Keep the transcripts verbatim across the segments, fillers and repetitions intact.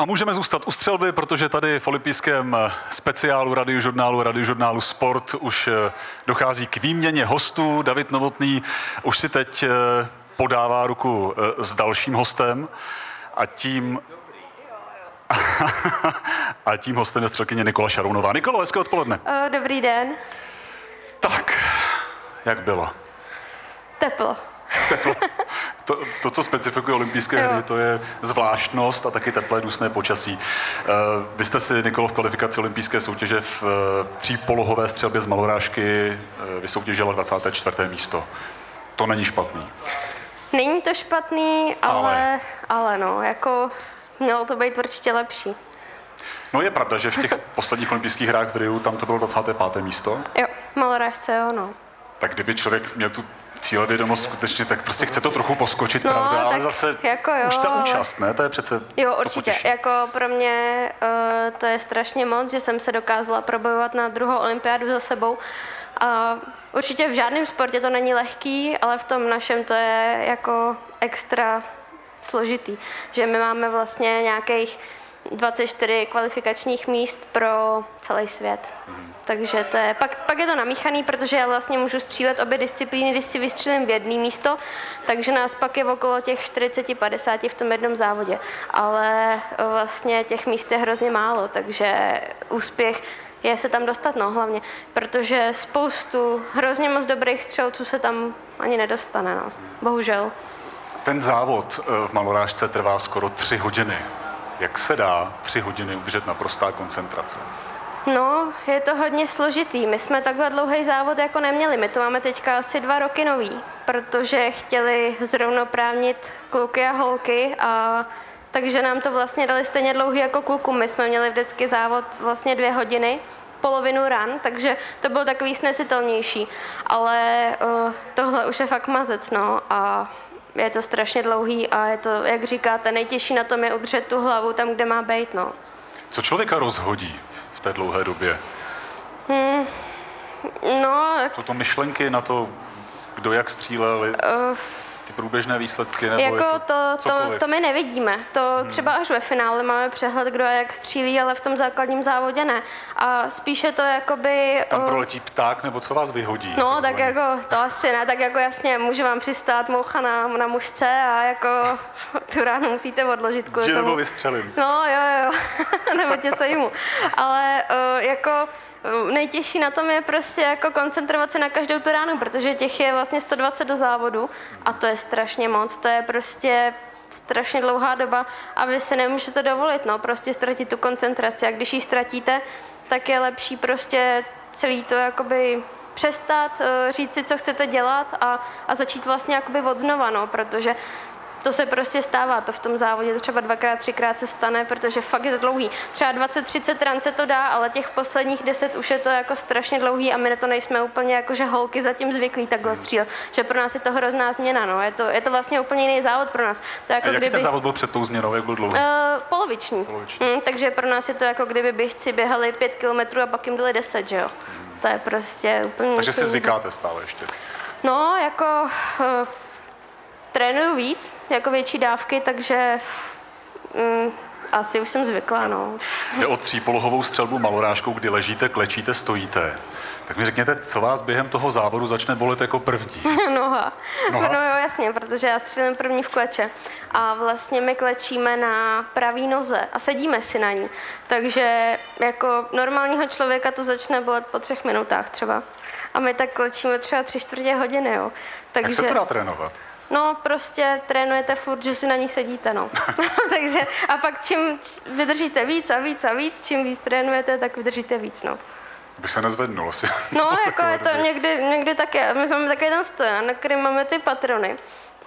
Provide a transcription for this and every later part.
A můžeme zůstat u střelby, protože tady v olympijském speciálu Radiožurnálu, Radiožurnálu Sport už dochází k výměně hostů. David Novotný už si teď podává ruku s dalším hostem a tím... a tím hostem je střelkyně Nikola Šarounová. Nikolo, hezké odpoledne. Dobrý den. Tak, jak bylo? Teplo. Teplo. To, to co specifikuje olympijské hry, to je zvláštnost a taky teplé dusné počasí. Vy jste si, Nikolo, v kvalifikaci olympijské soutěže v třípolohové střelbě z malorážky vysoutěžila dvacáté čtvrté místo. To není špatný. Není to špatný, ale, ale. ale no, jako mělo to být určitě lepší. No je pravda, že v těch posledních olympijských hrách v Riu tam to bylo dvacáté páté místo? Jo, malorážce jo, no. Tak kdyby člověk měl tu cílevědomost skutečně, tak prostě chce to trochu poskočit, no, pravda, ale zase jako jo, už ta účast, ne? To je přece jo, určitě. Jako pro mě uh, to je strašně moc, že jsem se dokázala probojovat na druhou olympiádu za sebou. Uh, určitě v žádném sportě to není lehký, ale v tom našem to je jako extra složitý, že my máme vlastně nějakých dvacet čtyři kvalifikačních míst pro celý svět. Hmm. Takže to je, pak, pak je to namíchaný, protože já vlastně můžu střílet obě disciplíny, když si vystřílím v jedné místo, takže nás pak je okolo těch čtyřicet až padesát v tom jednom závodě. Ale vlastně těch míst je hrozně málo, takže úspěch je se tam dostat, no hlavně, protože spoustu hrozně moc dobrých střelců se tam ani nedostane, no. Bohužel. Ten závod v malorážce trvá skoro tři hodiny. Jak se dá tři hodiny udržet naprostá koncentrace? No, je to hodně složitý. My jsme takhle dlouhý závod jako neměli. My to máme teďka asi dva roky nový, protože chtěli zrovnoprávnit kluky a holky, a takže nám to vlastně dali stejně dlouhý jako klukům. My jsme měli vždycky závod vlastně dvě hodiny, polovinu ran, takže to bylo takový snesitelnější. Ale uh, tohle už je fakt mazec, no. A je to strašně dlouhý a je to, jak říkáte, nejtěžší na tom je udržet tu hlavu tam, kde má být, no. Co člověka rozhodí v té dlouhé době? Hmm, no... Co to myšlenky na to, kdo jak stříleli? Uh, ty průběžné výsledky nebo jako to, to, to, to my nevidíme. To hmm. třeba až ve finále máme přehled, kdo jak střílí, ale v tom základním závodě ne. A spíše to jakoby... Tam proletí pták nebo co vás vyhodí? No tak zvaně. Jako to asi ne, tak jako jasně může vám přistát moucha na, na mužce a jako tu ránu musíte odložit kvůli tomu. Nebo vystřelím. No jo jo, nebo tě sejmu. Ale uh, jako... Nejtěžší na tom je prostě jako koncentrovat se na každou tu ránu, protože těch je vlastně sto dvacet do závodu a to je strašně moc, to je prostě strašně dlouhá doba a vy si nemůžete dovolit, no, prostě ztratit tu koncentraci a když ji ztratíte, tak je lepší prostě celý to jakoby přestat, říct si, co chcete dělat a, a začít vlastně jakoby od znova, no, protože to se prostě stává, to v tom závodě to třeba dvakrát, třikrát se stane, protože fakt je to dlouhý. Třeba dvacet třicet ran se to dá, ale těch posledních deset už je to jako strašně dlouhý a my na to nejsme úplně jako, že holky zatím zvyklí takhle střílet. Že pro nás je to hrozná změna, no. Je to, je to vlastně úplně jiný závod pro nás. To jako a jaký kdyby... ten závod byl před tou změnou, jak byl dlouhý? Uh, poloviční. poloviční. Mm, takže pro nás je to jako kdyby běžci běhali pět kilometrů a pak jim dali deset, že jo. Mm. To je prostě úplně... Takže si zvykáte stále ještě? No, jako... Uh, Trénuju víc, jako větší dávky, takže mm, asi už jsem zvyklá, no. Jde o třípolohovou střelbu malorážkou, kdy ležíte, klečíte, stojíte. Tak mi řekněte, co vás během toho závodu začne bolet jako první? Noha. Noha? No jo, jasně, protože já střílím první v kleče. A vlastně my klečíme na pravý noze a sedíme si na ní. Takže jako normálního člověka to začne bolet po třech minutách třeba. A my tak klečíme třeba tři čtvrtě hodiny, jo. Takže... Jak se to dá trénovat? No, prostě trénujete furt, že si na ní sedíte, no. Takže a pak čím vydržíte víc a víc a víc, čím víc trénujete, tak vydržíte víc, no. Bych se nezvednul asi. No, jako je to někdy, někdy taky, my máme takový ten stojan, na kterým máme ty patrony,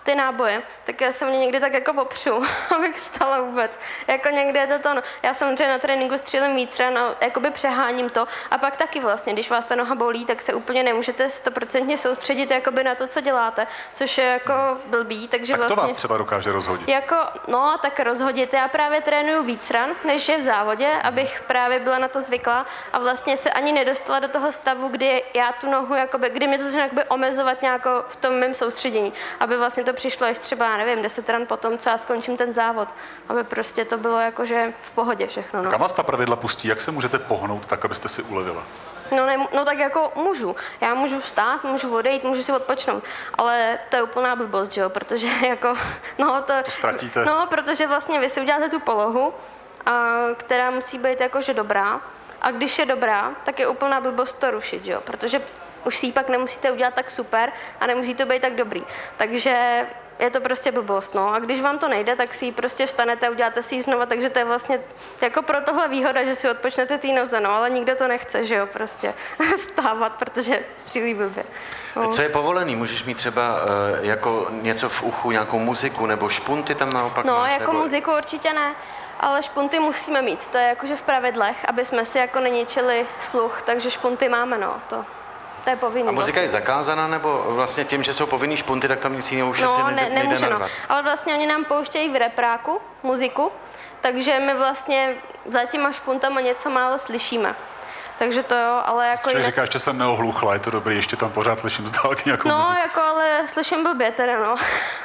ty náboje, tak já se mě někdy tak jako popřu, abych stala vůbec. Jako někdy je to to, no. Já samozřejmě na tréninku střílím víc ran a jakoby přeháním to. A pak taky vlastně, když vás ta noha bolí, tak se úplně nemůžete stoprocentně soustředit jakoby na to, co děláte, což je jako blbý, takže tak vlastně... Tak to vás třeba dokáže rozhodit. Jako, no, tak rozhodit. Já právě trénuju víc ran, než je v závodě, abych právě byla na to zvyklá a vlastně se ani nedostala do toho stavu, kdy já tu nohu jakoby, kdy mi to začne omezovat nějakou v tom mém soustředění, aby vlastně to to přišlo ještě třeba, nevím, deset ran potom, co já skončím ten závod, aby prostě to bylo jakože v pohodě všechno. No. Kam vás ta pravidla pustí? Jak se můžete pohnout tak, abyste si ulevila? No, ne, no tak jako můžu. Já můžu vstát, můžu odejít, můžu si odpočnout, ale to je úplná blbost, že jo, protože jako, no to... To ztratíte. No, protože vlastně vy si uděláte tu polohu, a, která musí být jakože dobrá, a když je dobrá, tak je úplná blbost to rušit, že jo, protože už si ji pak nemusíte udělat tak super a nemusí to být tak dobrý. Takže je to prostě blbost, no. A když vám to nejde, tak si ji prostě vstanete, uděláte si ji znova, takže to je vlastně jako pro tohle výhoda, že si odpočnete tý noze, no, ale nikdo to nechce, že jo, prostě vstávat, protože střílí blbě. No. Co je povolený? Můžeš mít třeba jako něco v uchu, nějakou muziku, nebo špunty tam naopak no, máš? No, jako nebo... muziku určitě ne. Ale špunty musíme mít, to je jakože v pravidlech, aby jsme si jako neničili sluch, takže špunty máme, no, to, to je povinný. A muzika vlastně je zakázaná, nebo vlastně tím, že jsou povinný špunty, tak tam nic jiného už asi no, ne, nejde nemůže, narvat? No, ale vlastně oni nám pouštějí v repráku muziku, takže my vlastně za těma špuntama něco málo slyšíme. Takže to jo, ale jako... Člověk jinak... říká, že jsem neohluchla, je to dobrý, ještě tam pořád slyším z dálky nějakou no, muziku. No, jako, ale slyším blbě teda, no.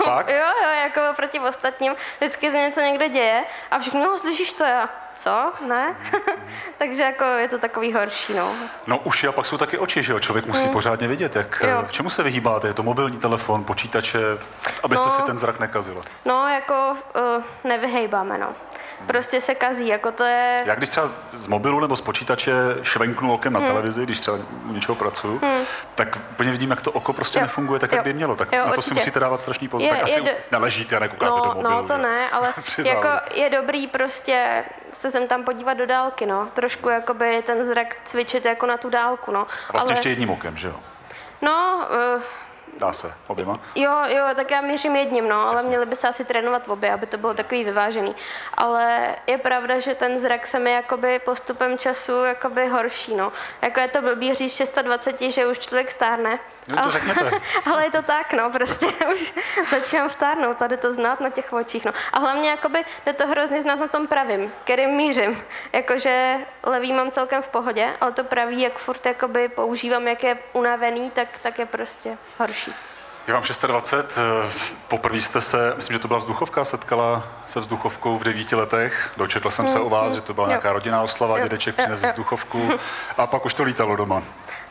Fakt? jo, jo, jako proti ostatním, vždycky se něco někde děje a všichni, no, slyšíš to já. Co? Ne? Takže jako je to takový horší, no. No uši a pak jsou taky oči, že jo? Člověk musí mm. pořádně vidět, jak... Jo. Čemu se vyhýbáte? Je to mobilní telefon, počítače, abyste no, si ten zrak nekazila? No, jako uh, nevyhejbáme, no. Prostě se kazí, jako to je... Já když třeba z mobilu nebo z počítače švenknu okem na hmm. televizi, když třeba u něčeho pracuju, hmm. tak úplně vidím, jak to oko prostě jo. nefunguje tak, jo. jak by mělo. Tak jo, na to určitě si musíte dávat strašný pozor. Je, tak asi do... neležíte a nekoukáte no, do mobilu. No, to ne, ale jako je dobrý prostě se sem tam podívat do dálky, no. Trošku jakoby ten zrak cvičit jako na tu dálku, no. A vlastně ale... ještě jedním okem, že jo? No... Uh... Dá se oběma? Jo, jo, tak já měřím jedním, no, ale jasně, měli by se asi trénovat obě, aby to bylo takový vyvážený. Ale je pravda, že ten zrak se mi jakoby postupem času jakoby horší, no. Jako je to blbý říct v dvacet šesti, že už člověk stárne. Jo, to řekněte. Ale je to tak, no, prostě už začínám stárnout, tady to znát na těch očích, no. A hlavně jakoby jde to hrozně znát na tom pravým, kterým mířím. Jakože levý mám celkem v pohodě, ale to pravý, jak furt jakoby používám, jak je unavený, tak, tak je prostě horší. Je vám dvacet šest, poprvé jste se, myslím, že to byla vzduchovka, setkala se vzduchovkou v devíti letech. Dočetl jsem se o vás, že to byla nějaká rodinná oslava, dědeček přinesl vzduchovku a pak už to lítalo doma.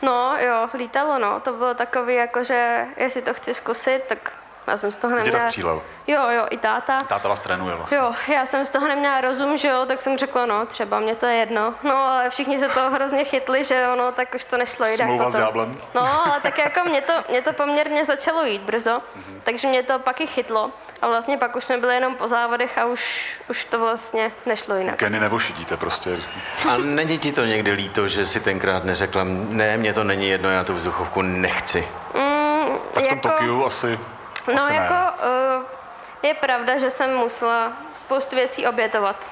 No jo, lítalo, no. To bylo takový, jakože jestli to chci zkusit, tak... Já jsem z toho neměla... Děda střílel. Jo, jo, i táta. Táta vás trénuje vlastně. Jo, já jsem z toho neměla rozum, že jo, tak jsem řekla, no, třeba mě to je jedno. No, ale všichni se toho hrozně chytli, že jo, no, tak už to nešlo jít. Smlouva s ďáblem. No, ale tak jako mě to, mě to poměrně začalo jít brzo, mm-hmm. takže mě to pak i chytlo. A vlastně pak už jsme byli jenom po závodech a už, už to vlastně nešlo jinak. Keny nevošidíte prostě. A není ti to někdy líto, že si tenkrát neřekla, ne, mě to není jedno, já tu vzduchovku nechci? Mm, tak v tom jako... Tokiu asi... No asi jako uh, je pravda, že jsem musela spoustu věcí obětovat,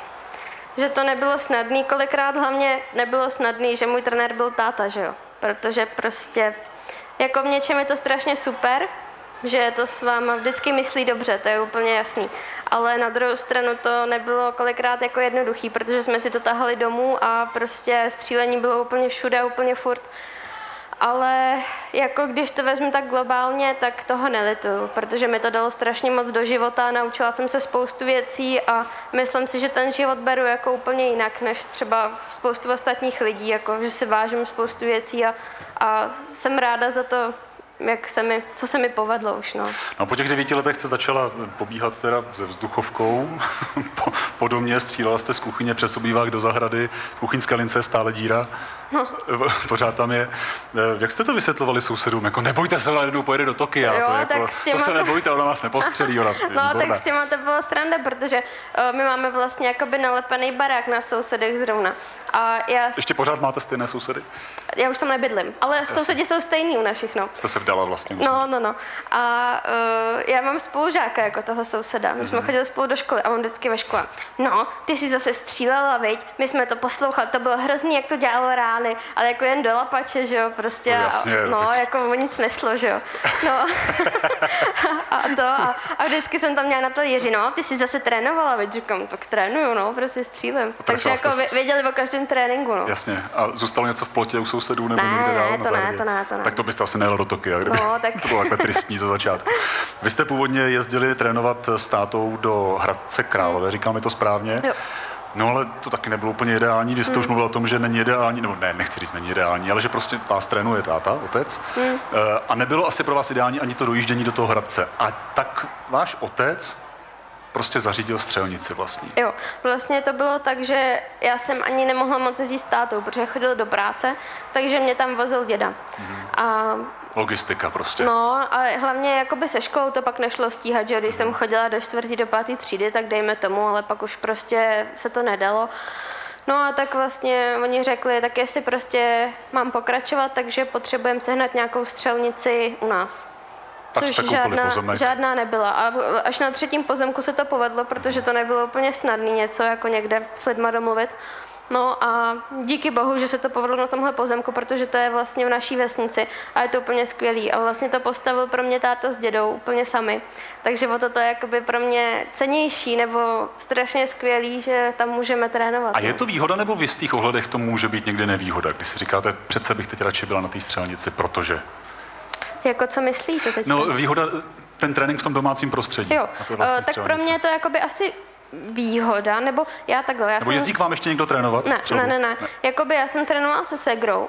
že to nebylo snadný, kolikrát hlavně nebylo snadný, že můj trenér byl táta, že jo, protože prostě jako v něčem je to strašně super, že to s váma vždycky myslí dobře, to je úplně jasný, ale na druhou stranu to nebylo kolikrát jako jednoduchý, protože jsme si to tahali domů a prostě střílení bylo úplně všude, úplně furt. Ale jako když to vezmu tak globálně, tak toho nelituju, protože mi to dalo strašně moc do života, naučila jsem se spoustu věcí a myslím si, že ten život beru jako úplně jinak, než třeba spoustu ostatních lidí, jako že si vážím spoustu věcí a, a jsem ráda za to, jak se mi, co se mi povedlo už, no. No po těch devíti letech jste začala pobíhat teda se vzduchovkou, podobně střílela jste z kuchyně přes obývák do zahrady, v kuchyňské lince stále díra, no. Pořád tam je. Jak jste to vysvětlovali sousedům? Jako nebojte se, jednou pojede do Tokia, jo, to, jako, to se to... nebojte, ona vás nepostřelí. Ona no výborná. Tak s těma to byla sranda, protože uh, my máme vlastně jakoby nalepený barák na sousedech zrovna. A já... Ještě pořád máte stejné sousedy? Já už tam nebydlím, ale sousedi jsou stejný u našich, no. Jste se vdala vlastně. Musím. No, no, no. A uh, já mám spolužáka jako toho souseda. My mm-hmm. jsme chodili spolu do školy a on vždycky ve škole. No, ty jsi zase střílela, viď? My jsme to poslouchali, to bylo hrozný, jak to dělalo rány, ale jako jen do lapače, že jo, prostě. No, jasně, a, no jako mu nic nešlo, že jo. No. a to a, a vždycky jsem tam měla na to Jiří, no, ty jsi zase trénovala, viď? Říkám, tak trénuju, no, prostě střílím. Takže jako jste... věděli o každém tréninku, no. Jasně. A zůstalo něco v plotě u sousedů nebo ne, někde dál? Ne, to ne, to ne, to ne. Tak to byste asi nejela do Tokia. Jaromíra, kdyby no, tak... to bylo takhle tristní za začátku. Vy jste původně jezdili trénovat s tátou do Hradce Králové, říkám, je to správně? Jo. No ale to taky nebylo úplně ideální, když jste hmm. už mluvil o tom, že není ideální, nebo ne, nechci říct, není ideální, ale že prostě vás trénuje táta, otec. Hmm. A nebylo asi pro vás ideální ani to dojíždění do toho Hradce. A tak váš otec prostě zařídil střelnici vlastní. Jo, vlastně to bylo tak, že já jsem ani nemohla moc jezdit s tátou, protože chodil do práce, takže mě tam vozil děda. Hmm. A logistika prostě. No, ale hlavně jakoby se školou to pak nešlo stíhat, že když jsem chodila do čtvrtý do páté třídy, tak dejme tomu, ale pak už prostě se to nedalo. No a tak vlastně oni řekli, tak jestli prostě mám pokračovat, takže potřebujeme sehnat nějakou střelnici u nás. Tak což žádná, žádná nebyla. A až na třetím pozemku se to povedlo, protože to nebylo úplně snadné něco jako někde s lidma domluvit. No a díky bohu, že se to povedlo na tomhle pozemku, protože to je vlastně v naší vesnici a je to úplně skvělý. A vlastně to postavil pro mě táta s dědou úplně sami. Takže o to to je jakoby pro mě cennější nebo strašně skvělý, že tam můžeme trénovat. A je to výhoda, nebo v jistých ohledech to může být někdy nevýhoda, když si říkáte, přece bych teď radši byla na té střelnici, protože? Jako co myslíte teď? No výhoda, ten trénink v tom domácím prostředí. Jo, vlastně tak střelnice. Pro mě je to jakoby asi výhoda, nebo já takhle. Já nebo jsem... jezdí k vám ještě někdo trénovat? Ne, ne, ne, ne. Jakoby já jsem trénovala se segrou,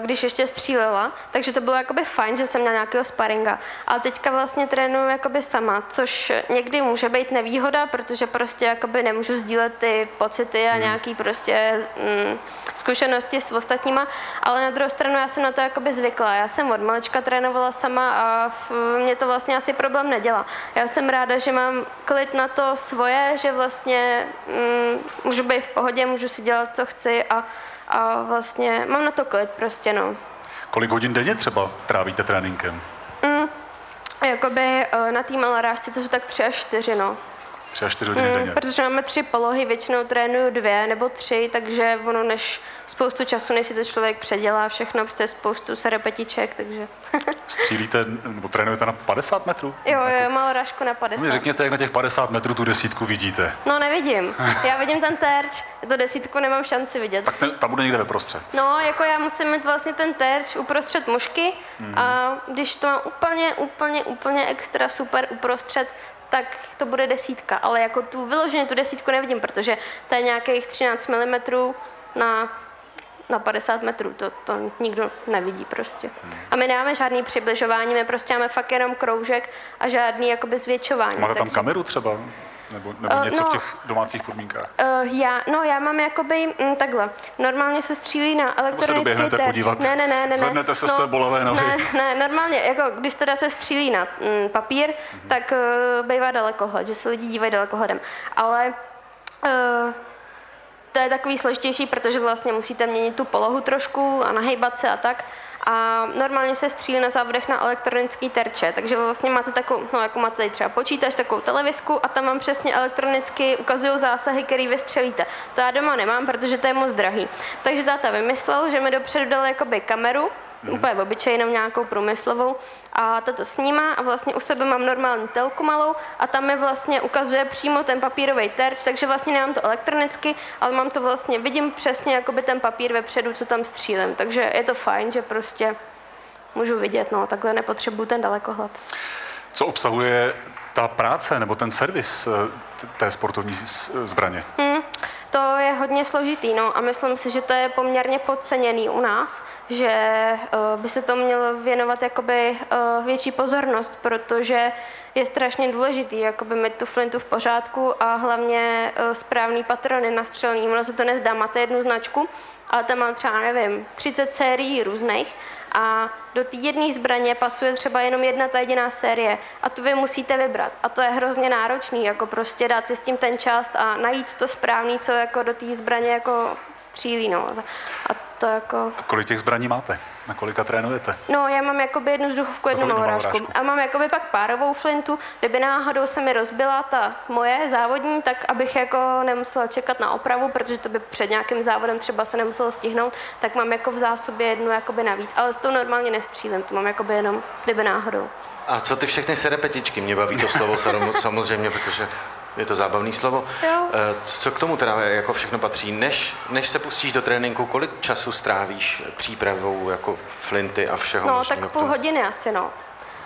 když ještě střílela, takže to bylo jakoby fajn, že jsem měla nějakého sparinga. Ale teďka vlastně trénuju jakoby sama, což někdy může být nevýhoda, protože prostě jakoby nemůžu sdílet ty pocity a hmm. nějaký prostě mm, zkušenosti s ostatníma, ale na druhou stranu já jsem na to jakoby zvykla. Já jsem od malička trénovala sama a v, mě to vlastně asi problém nedělá. Já jsem ráda, že mám klid na to svoje, že vlastně mm, můžu být v pohodě, můžu si dělat, co chci a A vlastně mám na to klid prostě, no. Kolik hodin denně třeba trávíte tréninkem? Mm, jakoby na té malarářce to jsou tak tři až čtyři, no. Tři až čtyři hodiny mm, denně. Protože máme tři polohy, většinou trénuju dvě nebo tři, takže ono než spoustu času, než si to člověk předělá všechno, protože je spoustu serepetiček, takže... Střílíte, nebo trénujete na padesát metrů? Jo, jako... jo, malorážku na padesát. Mě řekněte, jak na těch padesát metrů tu desítku vidíte. No nevidím, já vidím ten terč, do desítku nemám šanci vidět. Tak ten, ta bude někde ve prostřed. No, jako já musím mít vlastně ten terč uprostřed mušky mm-hmm. a když to mám úplně, úplně, úplně extra super uprostřed, tak to bude desítka, ale jako tu vyloženě tu desítku nevidím, protože to je nějakých třináct milimetrů na, na padesát metrů, to, to nikdo nevidí prostě. A my nemáme žádný přibližování, my prostě máme fakt jenom kroužek a žádný jakoby zvětšování. Máte tam takže... kameru třeba? Nebo, nebo uh, něco no, v těch domácích podmínkách? Uh, já, no já mám jakoby m, takhle, normálně se střílí na elektronický terč. Nebo se podívat, ne, ne, ne, ne, zvednete se no, z té bolavé nohy. Ne, ne, normálně, jako když teda se střílí na m, papír, uh-huh. tak uh, bývá dalekohled, že se lidi dívají dalekohledem. Ale uh, to je takový složitější, protože vlastně musíte měnit tu polohu trošku a nahejbat se a tak. A normálně se střílí na závodech na elektronický terče, takže vlastně máte takovou, no jako máte tady třeba počítač, takovou televisku a tam vám přesně elektronicky ukazují zásahy, který vy střelíte. To já doma nemám, protože to je moc drahý. Takže táta vymyslel, že mi dopředu dal jakoby kameru, mm-hmm. úplně obyčejnou nějakou průmyslovou a tato snímá a vlastně u sebe mám normální telku malou a tam mi vlastně ukazuje přímo ten papírový terč, takže vlastně nemám to elektronicky, ale mám to vlastně, vidím přesně jakoby ten papír vepředu, co tam střílím, takže je to fajn, že prostě můžu vidět, no takhle nepotřebuju ten dalekohled. Co obsahuje ta práce nebo ten servis té sportovní zbraně? Hmm. To je hodně složitý, no a myslím si, že to je poměrně podceněný u nás, že uh, by se to mělo věnovat jakoby uh, větší pozornost, protože je strašně důležitý jakoby mít tu flintu v pořádku a hlavně uh, správný patrony na střelný. Ono se to nezdá, máte jednu značku, ale tam mám třeba, nevím, třicet sérií různých a do té jedné zbraně pasuje třeba jenom jedna ta jediná série a tu vy musíte vybrat a to je hrozně náročný, jako prostě dát si s tím ten čas a najít to správný, co jako do té zbraně jako střílí, no. A to jako... A kolik těch zbraní máte? Na kolika trénujete? No, já mám jakoby jednu vzduchovku, jednu malorážku a mám jakoby pak párovou flintu, kdyby náhodou se mi rozbila ta moje závodní, tak abych jako nemusela čekat na opravu, protože to by před nějakým závodem třeba se nemuselo stihnout, tak mám jako v zásobě jednu jakoby navíc, ale s tou normálně nestřílím, to mám jakoby jenom kdyby náhodou. A co ty všechny serepetičky? Mě baví to slovo samozřejmě, protože... je to zábavné slovo. Jo. Co k tomu teda jako všechno patří? Než, než se pustíš do tréninku, kolik času strávíš přípravou jako flinty a všeho? No, tak půl hodiny asi, no.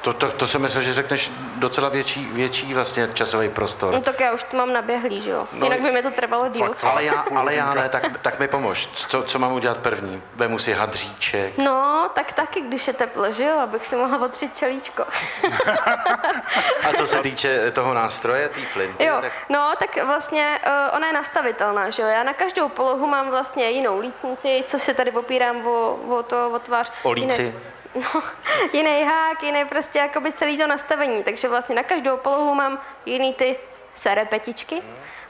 To, to, to jsem myslel, že řekneš docela větší, větší vlastně časový prostor. No tak já už to mám naběhlý, že jo? No, jinak by mi to trvalo díl. Ale já, ale já ne, tak, tak mi pomož. Co, co mám udělat první? Vemu si hadříček. No, tak taky, když je teplo, že jo? Abych si mohla otřít čelíčko. A co se týče toho nástroje, tý flinty? Jo, tak... no tak vlastně uh, ona je nastavitelná, že jo? Já na každou polohu mám vlastně jinou lícnici, co si tady opírám o, o to, o tvář. O líci? Jinak... No, jiný hák, jiný prostě jakoby celý to nastavení, takže vlastně na každou polohu mám jiný ty serepetičky,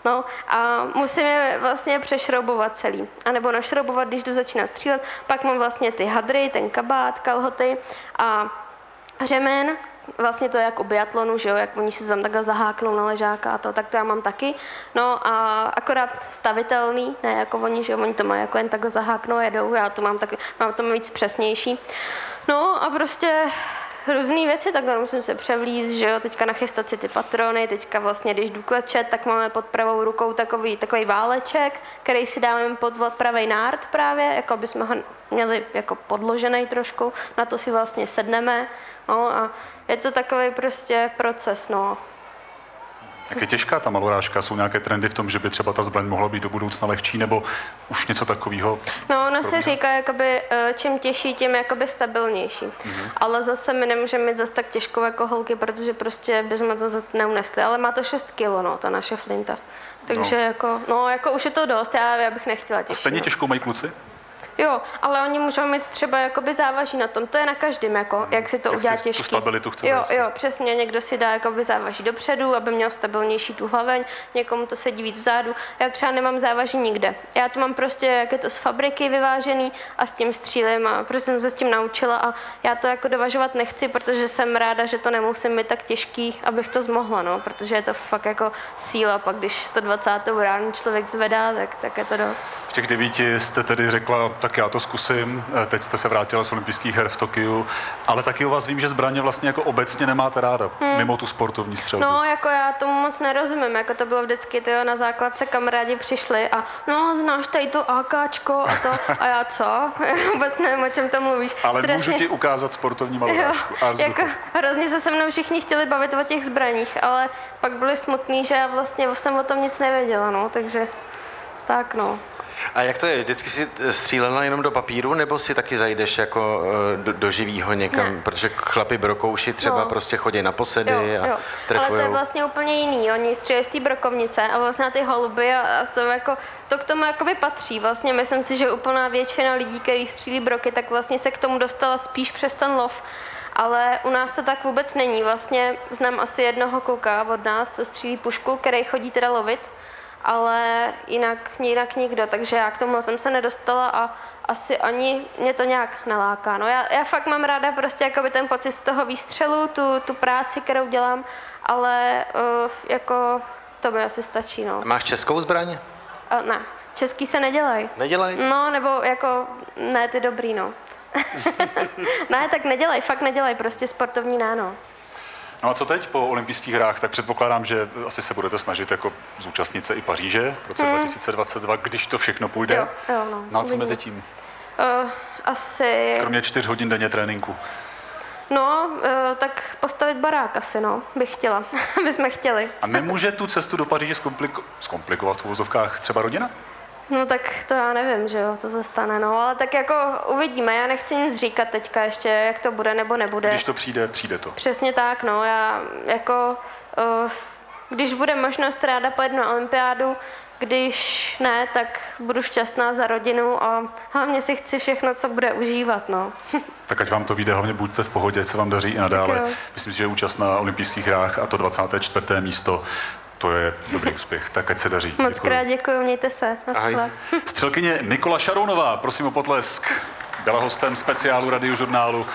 no a musím je vlastně přešroubovat celý, anebo našroubovat, když jdu začínat střílet, pak mám vlastně ty hadry, ten kabát, kalhoty a řemen, vlastně to je jak u biatlonu, že jo, jak oni se tam takhle zaháknou na ležáka a to, tak to já mám taky, no a akorát stavitelný, ne jako oni, že jo, oni to mají jako jen takhle zaháknou a jedou, já to mám taky, mám to víc přesnější. No a prostě různý věci, takhle musím se převlíct, že jo, teďka nachystat si ty patrony, teďka vlastně, když jdu klečet, tak máme pod pravou rukou takový, takový váleček, který si dáme pod pravý nárt právě, jako aby jsme ho měli jako podložený trošku, na to si vlastně sedneme, no a je to takový prostě proces, no. Jak je těžká ta malorážka? Jsou nějaké trendy v tom, že by třeba ta zbraň mohla být do budoucna lehčí, nebo už něco takového? No, ona se říká, jakoby, čím těžší, tím jakoby stabilnější. Mm-hmm. Ale zase my nemůžeme mít zase tak těžkou jako holky, protože prostě bychom to zase neunesli. Ale má to šest kilo, no, ta naše flinta. Takže no. jako, no, jako už je to dost, já, já bych nechtěla těžší. A stejně těžkou mají kluci? Jo, ale oni můžou mít třeba jakoby závaží na tom, to je na každém, jako, jak si to jak udělá těžký. Tu stabilitu chce jo, zajistit. Jo, přesně, někdo si dá jakoby závaží dopředu, aby měl stabilnější tu hlaveň, někomu to sedí víc vzadu, já třeba nemám závaží nikde. Já to mám prostě, jak je to z fabriky vyvážený a s tím střílím a prostě jsem se s tím naučila a já to jako dovažovat nechci, protože jsem ráda, že to nemusím mít tak těžký, abych to zmohla, no, protože je to fakt jako síla, pak když sto dvacet ráno člověk zvedá, tak, tak je to dost. V těch devíti jste tedy řekla, tak já to zkusím, teď jste se vrátila z olympijských her v Tokiu, ale taky o vás vím, že zbraně vlastně jako obecně nemáte ráda, hmm. mimo tu sportovní střelbu. No, jako já tomu moc nerozumím, jako to bylo vždycky, tyjo, na základce kamarádi přišli a no, znáš tady to AKčko a to, a já co? Vůbec nevím, o čem tam mluvíš. Ale strašně... můžu ti ukázat sportovní malovášku a vzduchu. Jako, hrozně se se mnou všichni chtěli bavit o těch zbraních, ale pak byli smutný, že já vlastně jsem o tom nic nevěděla, no, takže tak, no. A jak to je? Vždycky jsi střílela jenom do papíru, nebo si taky zajdeš jako do, do živýho někam? Ne. Protože chlapi brokouši třeba no. prostě chodí na posedy jo, a jo. trefujou. Ale to je vlastně úplně jiný. Oni střílejí z té brokovnice a vlastně na ty holuby a, a jsou jako, to k tomu jakoby patří. Vlastně myslím si, že úplná většina lidí, kteří střílí broky, tak vlastně se k tomu dostala spíš přes ten lov. Ale u nás to tak vůbec není. Vlastně znám asi jednoho kluka od nás, co střílí pušku, který chodí teda lovit. Ale jinak, jinak nikdo, takže já k tomu jsem se nedostala a asi ani mě to nějak naláká. No já, já fakt mám ráda prostě jakoby ten pocit z toho výstřelu, tu, tu práci, kterou dělám, ale uh, jako to mi asi stačí, no. Máš českou zbraň? Uh, ne, český se nedělají. Nedělají? No, nebo jako ne, ty dobrý, no. Ne, tak nedělají, fakt nedělají, prostě sportovní náno. No a co teď po olympijských hrách? Tak předpokládám, že asi se budete snažit jako zúčastnit se i Paříže v roce hmm. dva tisíce dvacet dva, když to všechno půjde. Jo, jo, no, no a co mezi tím? Uh, asi... Kromě čtyř hodin denně tréninku. No, uh, tak postavit barák asi, no, bych chtěla, bychom chtěli. A nemůže tu cestu do Paříže zkompliko- zkomplikovat v uvozovkách třeba rodina? No tak to já nevím, že jo, co se stane, no, ale tak jako uvidíme, já nechci nic říkat teďka ještě, jak to bude nebo nebude. Když to přijde, přijde to. Přesně tak, no, já jako, uh, když bude možnost, ráda pojedu na olympiádu, když ne, tak budu šťastná za rodinu a hlavně si chci všechno, co bude užívat, no. Tak ať vám to vyjde, hlavně buďte v pohodě, co vám daří i nadále. Myslím, že je účast na olympijských hrách a to dvacáté čtvrté místo. To je dobrý úspěch, tak ať se daří. Moc děkuju. Krát děkuji, mějte se. Střelkyně Nikola Šarounová, prosím o potlesk, byla hostem speciálu Radiožurnálu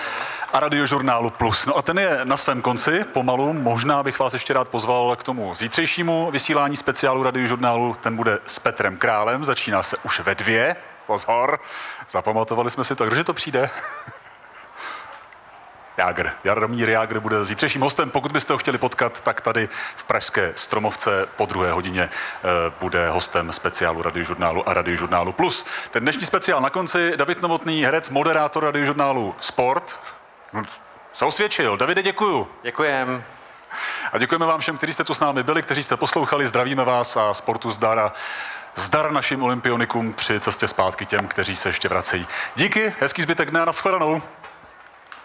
a Radiožurnálu Plus. No a ten je na svém konci, pomalu, možná bych vás ještě rád pozval k tomu zítřejšímu vysílání speciálu Radiožurnálu, ten bude s Petrem Králem, začíná se už ve dvě, pozor, zapamatovali jsme si to, kdože to přijde? Jágr. Jaromír Jágr bude zítřejším hostem. Pokud byste ho chtěli potkat, tak tady v Pražské Stromovce po druhé hodině bude hostem speciálu Radiožurnálu a Radiožurnálu Plus. Ten dnešní speciál na konci David Novotný, herec, moderátor Radiožurnálu Sport. Se osvědčil. Davide, děkuju. Děkujem. A děkujeme vám všem, kteří jste tu s námi byli, kteří jste poslouchali. Zdravíme vás a sportu zdar a zdar našim olympionikům při cestě zpátky těm, kteří se ještě vracejí. Díky, hezký zbytek dne a nashledanou.